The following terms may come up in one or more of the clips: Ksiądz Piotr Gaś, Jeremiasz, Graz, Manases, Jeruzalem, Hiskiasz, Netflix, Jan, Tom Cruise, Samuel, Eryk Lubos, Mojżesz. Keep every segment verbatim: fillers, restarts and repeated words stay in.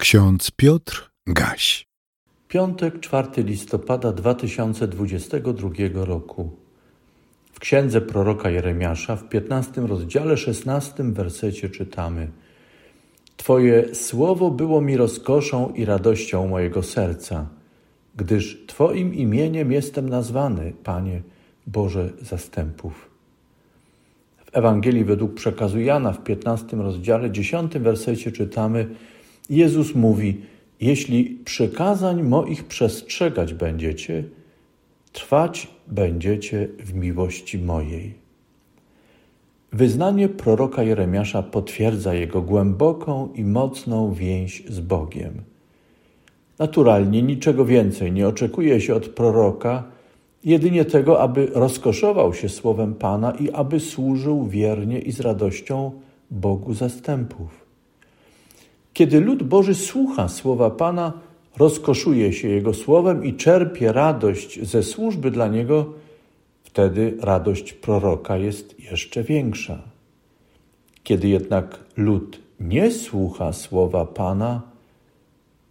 Ksiądz Piotr Gaś. Piątek, czwartego listopada dwa tysiące dwudziestego drugiego roku. W księdze proroka Jeremiasza w piętnastym rozdziale, szesnastym wersecie czytamy: Twoje słowo było mi rozkoszą i radością mojego serca, gdyż Twoim imieniem jestem nazwany, Panie Boże zastępów. W Ewangelii według przekazu Jana w piętnastym rozdziale, dziesiątym wersecie czytamy: Jezus mówi: jeśli przykazań moich przestrzegać będziecie, trwać będziecie w miłości mojej. Wyznanie proroka Jeremiasza potwierdza jego głęboką i mocną więź z Bogiem. Naturalnie niczego więcej nie oczekuje się od proroka, jedynie tego, aby rozkoszował się słowem Pana i aby służył wiernie i z radością Bogu zastępów. Kiedy lud Boży słucha słowa Pana, rozkoszuje się Jego słowem i czerpie radość ze służby dla Niego, wtedy radość proroka jest jeszcze większa. Kiedy jednak lud nie słucha słowa Pana,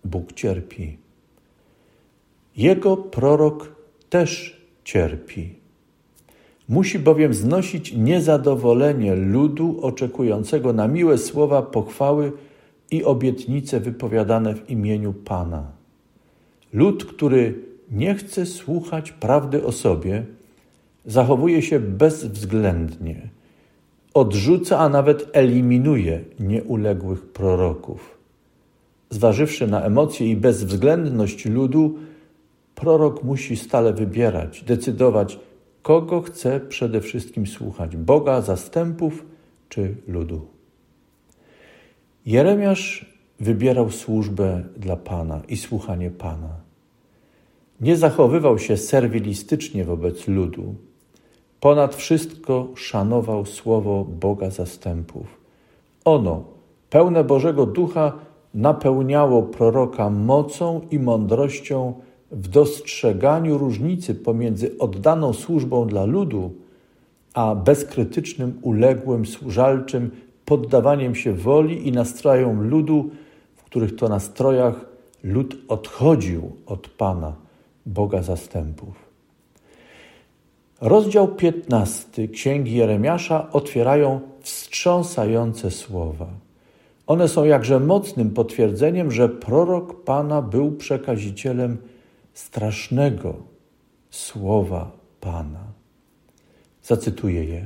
Bóg cierpi. Jego prorok też cierpi. Musi bowiem znosić niezadowolenie ludu oczekującego na miłe słowa pochwały i obietnice wypowiadane w imieniu Pana. Lud, który nie chce słuchać prawdy o sobie, zachowuje się bezwzględnie, odrzuca, a nawet eliminuje nieuległych proroków. Zważywszy na emocje i bezwzględność ludu, prorok musi stale wybierać, decydować, kogo chce przede wszystkim słuchać: Boga zastępów czy ludu. Jeremiasz wybierał służbę dla Pana i słuchanie Pana. Nie zachowywał się serwilistycznie wobec ludu. Ponad wszystko szanował słowo Boga zastępów. Ono, pełne Bożego Ducha, napełniało proroka mocą i mądrością w dostrzeganiu różnicy pomiędzy oddaną służbą dla ludu, a bezkrytycznym, uległym, służalczym poddawaniem się woli i nastrojom ludu, w których to nastrojach lud odchodził od Pana, Boga zastępów. Rozdział piętnasty Księgi Jeremiasza otwierają wstrząsające słowa. One są jakże mocnym potwierdzeniem, że prorok Pana był przekazicielem strasznego słowa Pana. Zacytuję je.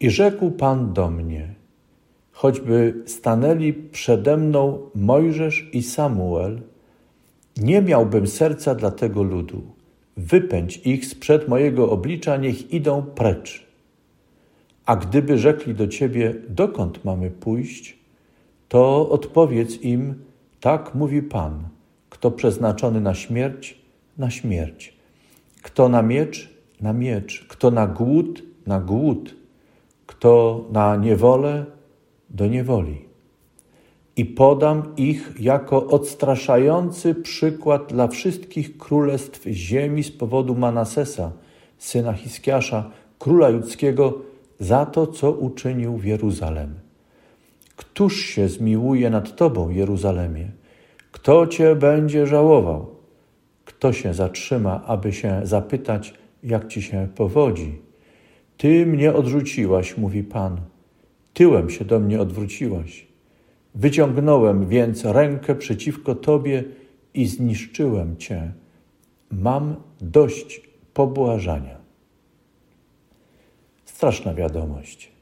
I rzekł Pan do mnie: choćby stanęli przede mną Mojżesz i Samuel, nie miałbym serca dla tego ludu. Wypędź ich sprzed mojego oblicza, niech idą precz. A gdyby rzekli do Ciebie: dokąd mamy pójść? To odpowiedz im: tak mówi Pan, kto przeznaczony na śmierć, na śmierć. Kto na miecz, na miecz. Kto na głód, na głód. Kto na niewolę, do niewoli. I podam ich jako odstraszający przykład dla wszystkich królestw ziemi z powodu Manasesa, syna Hiskiasza, króla judzkiego, za to, co uczynił w Jeruzalem. Któż się zmiłuje nad Tobą, Jeruzalemie? Kto Cię będzie żałował? Kto się zatrzyma, aby się zapytać, jak Ci się powodzi? Ty mnie odrzuciłaś, mówi Pan. Tyłem się do mnie odwróciłaś. Wyciągnąłem więc rękę przeciwko Tobie i zniszczyłem Cię. Mam dość pobłażania. Straszna wiadomość.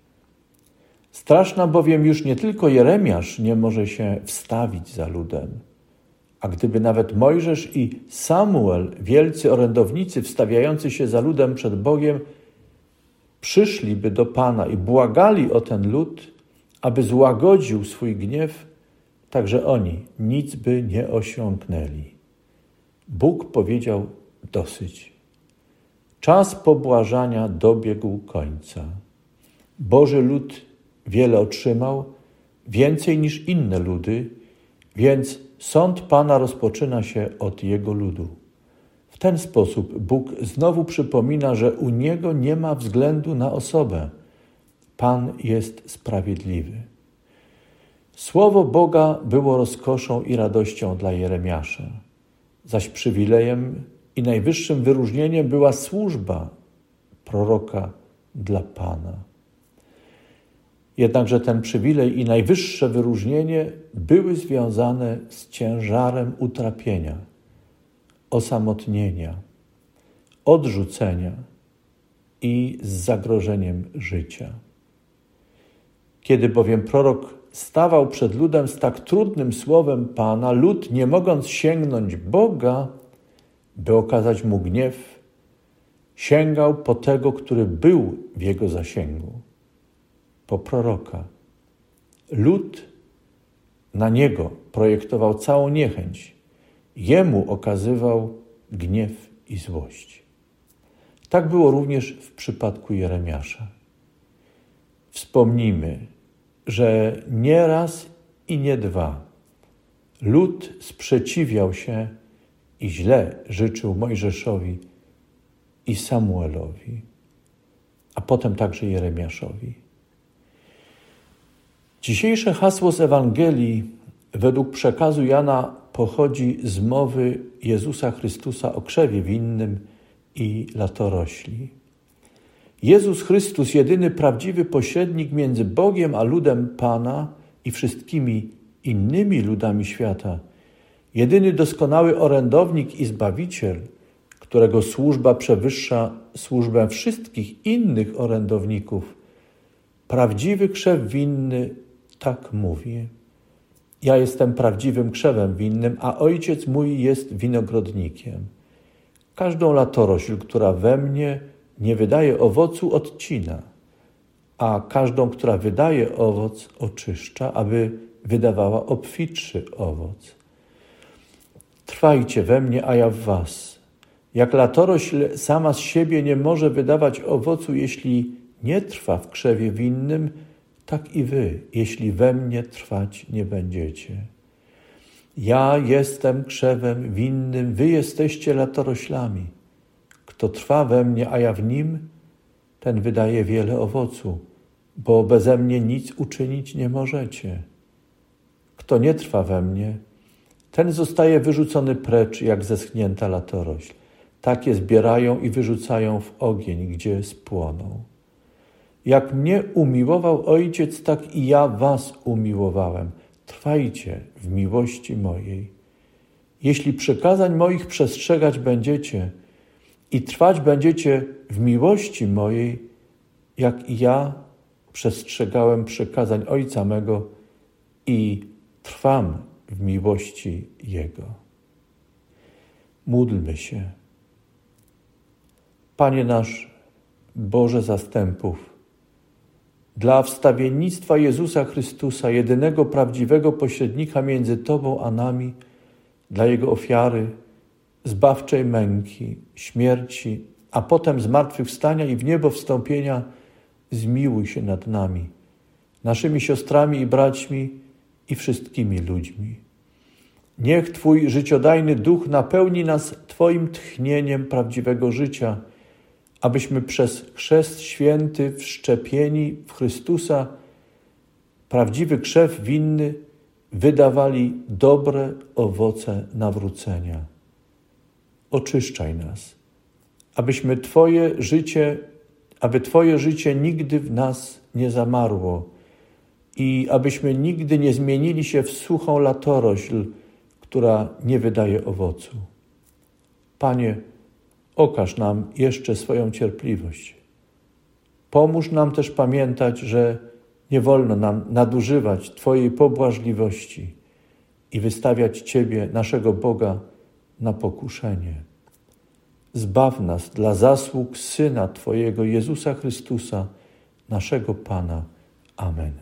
Straszna bowiem już nie tylko Jeremiasz nie może się wstawić za ludem. A gdyby nawet Mojżesz i Samuel, wielcy orędownicy wstawiający się za ludem przed Bogiem, przyszliby do Pana i błagali o ten lud, aby złagodził swój gniew, także oni nic by nie osiągnęli. Bóg powiedział: dosyć. Czas pobłażania dobiegł końca. Boży lud wiele otrzymał, więcej niż inne ludy, więc sąd Pana rozpoczyna się od jego ludu. W ten sposób Bóg znowu przypomina, że u Niego nie ma względu na osobę. Pan jest sprawiedliwy. Słowo Boga było rozkoszą i radością dla Jeremiasza, zaś przywilejem i najwyższym wyróżnieniem była służba proroka dla Pana. Jednakże ten przywilej i najwyższe wyróżnienie były związane z ciężarem utrapienia, osamotnienia, odrzucenia i z zagrożeniem życia. Kiedy bowiem prorok stawał przed ludem z tak trudnym słowem Pana, lud, nie mogąc sięgnąć Boga, by okazać mu gniew, sięgał po tego, który był w jego zasięgu, po proroka. Lud na niego projektował całą niechęć, jemu okazywał gniew i złość. Tak było również w przypadku Jeremiasza. Wspomnijmy, że nie raz i nie dwa lud sprzeciwiał się i źle życzył Mojżeszowi i Samuelowi, a potem także Jeremiaszowi. Dzisiejsze hasło z Ewangelii według przekazu Jana pochodzi z mowy Jezusa Chrystusa o krzewie winnym i latorośli. Jezus Chrystus, jedyny prawdziwy pośrednik między Bogiem a ludem Pana i wszystkimi innymi ludami świata, jedyny doskonały orędownik i Zbawiciel, którego służba przewyższa służbę wszystkich innych orędowników, prawdziwy krzew winny tak mówi: ja jestem prawdziwym krzewem winnym, a Ojciec mój jest winogrodnikiem. Każdą latorośl, która we mnie nie wydaje owocu, odcina, a każdą, która wydaje owoc, oczyszcza, aby wydawała obfitszy owoc. Trwajcie we mnie, a ja w was. Jak latorośl sama z siebie nie może wydawać owocu, jeśli nie trwa w krzewie winnym, tak i wy, jeśli we mnie trwać nie będziecie. Ja jestem krzewem winnym, wy jesteście latoroślami. Kto trwa we mnie, a ja w nim, ten wydaje wiele owocu, bo beze mnie nic uczynić nie możecie. Kto nie trwa we mnie, ten zostaje wyrzucony precz jak zeschnięta latorośl. Takie zbierają i wyrzucają w ogień, gdzie spłoną. Jak mnie umiłował Ojciec, tak i ja was umiłowałem. Trwajcie w miłości mojej. Jeśli przykazań moich przestrzegać będziecie i trwać będziecie w miłości mojej, jak i ja przestrzegałem przykazań Ojca mego i trwam w miłości Jego. Módlmy się. Panie nasz, Boże zastępów, dla wstawiennictwa Jezusa Chrystusa, jedynego prawdziwego pośrednika między Tobą a nami, dla Jego ofiary, zbawczej męki, śmierci, a potem zmartwychwstania i w niebo wstąpienia, zmiłuj się nad nami, naszymi siostrami i braćmi i wszystkimi ludźmi. Niech Twój życiodajny Duch napełni nas Twoim tchnieniem prawdziwego życia, abyśmy przez chrzest święty wszczepieni w Chrystusa, prawdziwy krzew winny, wydawali dobre owoce nawrócenia. Oczyszczaj nas, abyśmy Twoje życie, aby Twoje życie nigdy w nas nie zamarło i abyśmy nigdy nie zmienili się w suchą latorośl, która nie wydaje owocu. Panie, okaż nam jeszcze swoją cierpliwość. Pomóż nam też pamiętać, że nie wolno nam nadużywać Twojej pobłażliwości i wystawiać Ciebie, naszego Boga, na pokuszenie. Zbaw nas dla zasług Syna Twojego, Jezusa Chrystusa, naszego Pana. Amen.